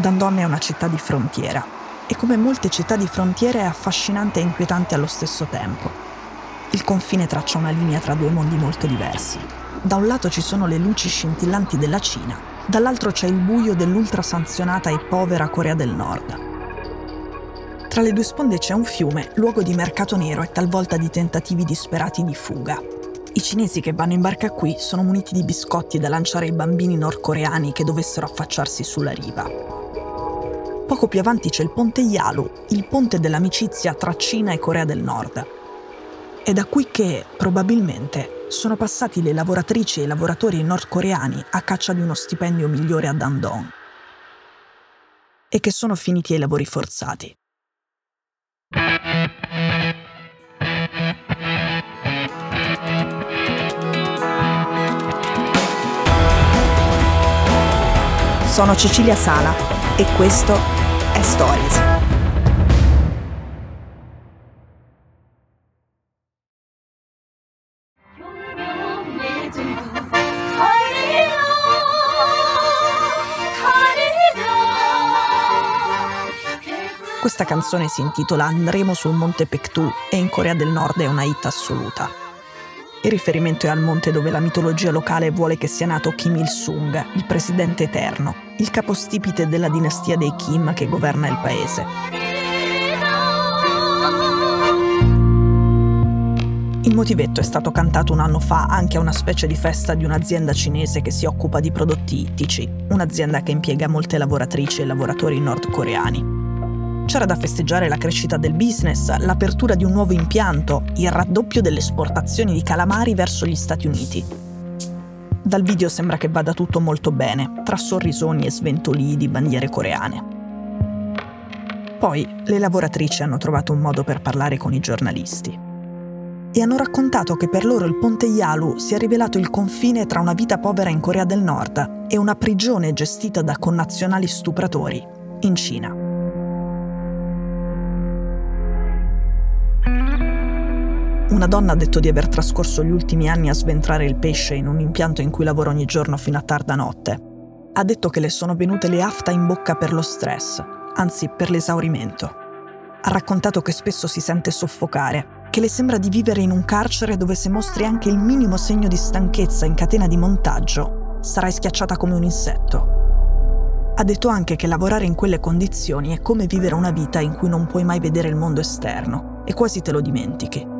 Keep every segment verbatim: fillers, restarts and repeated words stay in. Dandong è una città di frontiera e come molte città di frontiera è affascinante e inquietante allo stesso tempo. Il confine traccia una linea tra due mondi molto diversi. Da un lato ci sono le luci scintillanti della Cina, dall'altro c'è il buio dell'ultrasanzionata e povera Corea del Nord. Tra le due sponde c'è un fiume, luogo di mercato nero e talvolta di tentativi disperati di fuga. I cinesi che vanno in barca qui sono muniti di biscotti da lanciare ai bambini nordcoreani che dovessero affacciarsi sulla riva. Poco più avanti c'è il ponte Yalu, il ponte dell'amicizia tra Cina e Corea del Nord. È da qui che, probabilmente, sono passati le lavoratrici e i lavoratori nordcoreani a caccia di uno stipendio migliore a Dandong. E che sono finiti ai lavori forzati. Sono Cecilia Sala e questo è Stories. Questa canzone si intitola Andremo sul Monte Pektu e in Corea del Nord è una hit assoluta. Il riferimento è al monte dove la mitologia locale vuole che sia nato Kim Il-sung, il presidente eterno, il capostipite della dinastia dei Kim che governa il paese. Il motivetto è stato cantato un anno fa anche a una specie di festa di un'azienda cinese che si occupa di prodotti ittici, un'azienda che impiega molte lavoratrici e lavoratori nordcoreani. C'era da festeggiare la crescita del business, l'apertura di un nuovo impianto, il raddoppio delle esportazioni di calamari verso gli Stati Uniti. Dal video sembra che vada tutto molto bene, tra sorrisoni e sventolii di bandiere coreane. Poi le lavoratrici hanno trovato un modo per parlare con i giornalisti. E hanno raccontato che per loro il ponte Yalu si è rivelato il confine tra una vita povera in Corea del Nord e una prigione gestita da connazionali stupratori in Cina. Una donna ha detto di aver trascorso gli ultimi anni a sventrare il pesce in un impianto in cui lavora ogni giorno fino a tarda notte. Ha detto che le sono venute le afte in bocca per lo stress, anzi per l'esaurimento. Ha raccontato che spesso si sente soffocare, che le sembra di vivere in un carcere dove se mostri anche il minimo segno di stanchezza in catena di montaggio, sarai schiacciata come un insetto. Ha detto anche che lavorare in quelle condizioni è come vivere una vita in cui non puoi mai vedere il mondo esterno e quasi te lo dimentichi.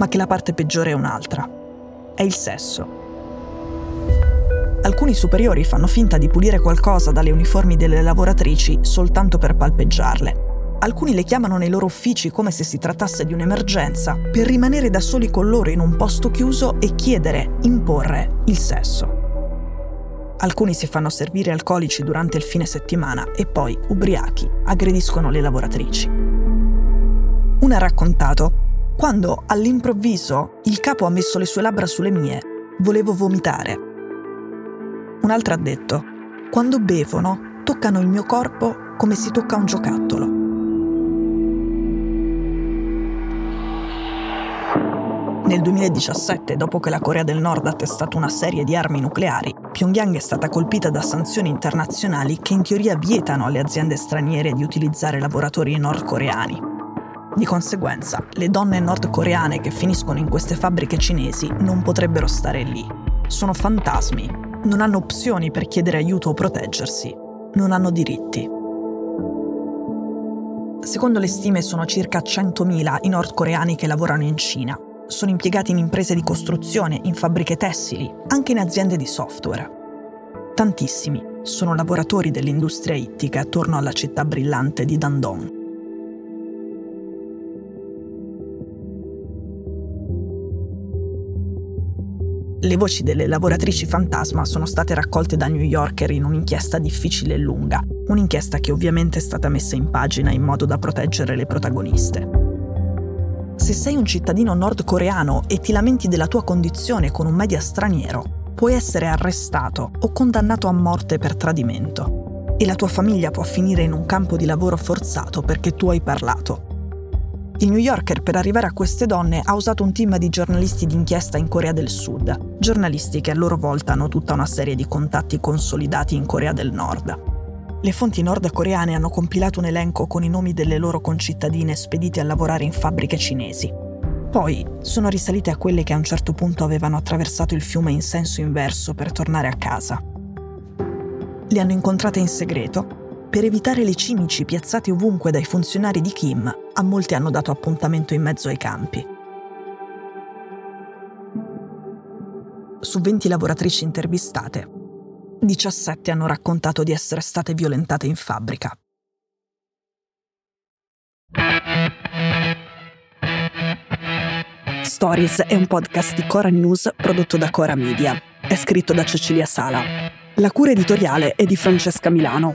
Ma che la parte peggiore è un'altra. È il sesso. Alcuni superiori fanno finta di pulire qualcosa dalle uniformi delle lavoratrici soltanto per palpeggiarle. Alcuni le chiamano nei loro uffici come se si trattasse di un'emergenza, per rimanere da soli con loro in un posto chiuso e chiedere, imporre, il sesso. Alcuni si fanno servire alcolici durante il fine settimana e poi, ubriachi, aggrediscono le lavoratrici. Una ha raccontato: quando, all'improvviso, il capo ha messo le sue labbra sulle mie, volevo vomitare. Un'altra ha detto: quando bevono, toccano il mio corpo come si tocca un giocattolo. Nel duemiladiciassette, dopo che la Corea del Nord ha testato una serie di armi nucleari, Pyongyang è stata colpita da sanzioni internazionali che in teoria vietano alle aziende straniere di utilizzare lavoratori nordcoreani. Di conseguenza, le donne nordcoreane che finiscono in queste fabbriche cinesi non potrebbero stare lì. Sono fantasmi, non hanno opzioni per chiedere aiuto o proteggersi, non hanno diritti. Secondo le stime sono circa centomila i nordcoreani che lavorano in Cina. Sono impiegati in imprese di costruzione, in fabbriche tessili, anche in aziende di software. Tantissimi sono lavoratori dell'industria ittica attorno alla città brillante di Dandong. Le voci delle lavoratrici fantasma sono state raccolte da New Yorker in un'inchiesta difficile e lunga, un'inchiesta che ovviamente è stata messa in pagina in modo da proteggere le protagoniste. Se sei un cittadino nordcoreano e ti lamenti della tua condizione con un media straniero, puoi essere arrestato o condannato a morte per tradimento. E la tua famiglia può finire in un campo di lavoro forzato perché tu hai parlato. Il New Yorker, per arrivare a queste donne, ha usato un team di giornalisti d'inchiesta in Corea del Sud, giornalisti che a loro volta hanno tutta una serie di contatti consolidati in Corea del Nord. Le fonti nordcoreane hanno compilato un elenco con i nomi delle loro concittadine spedite a lavorare in fabbriche cinesi. Poi sono risalite a quelle che a un certo punto avevano attraversato il fiume in senso inverso per tornare a casa. Le hanno incontrate in segreto per evitare le cimici piazzati ovunque dai funzionari di Kim. A molte hanno dato appuntamento in mezzo ai campi. Su venti lavoratrici intervistate, diciassette hanno raccontato di essere state violentate in fabbrica. Stories è un podcast di Cora News prodotto da Cora Media. È scritto da Cecilia Sala. La cura editoriale è di Francesca Milano.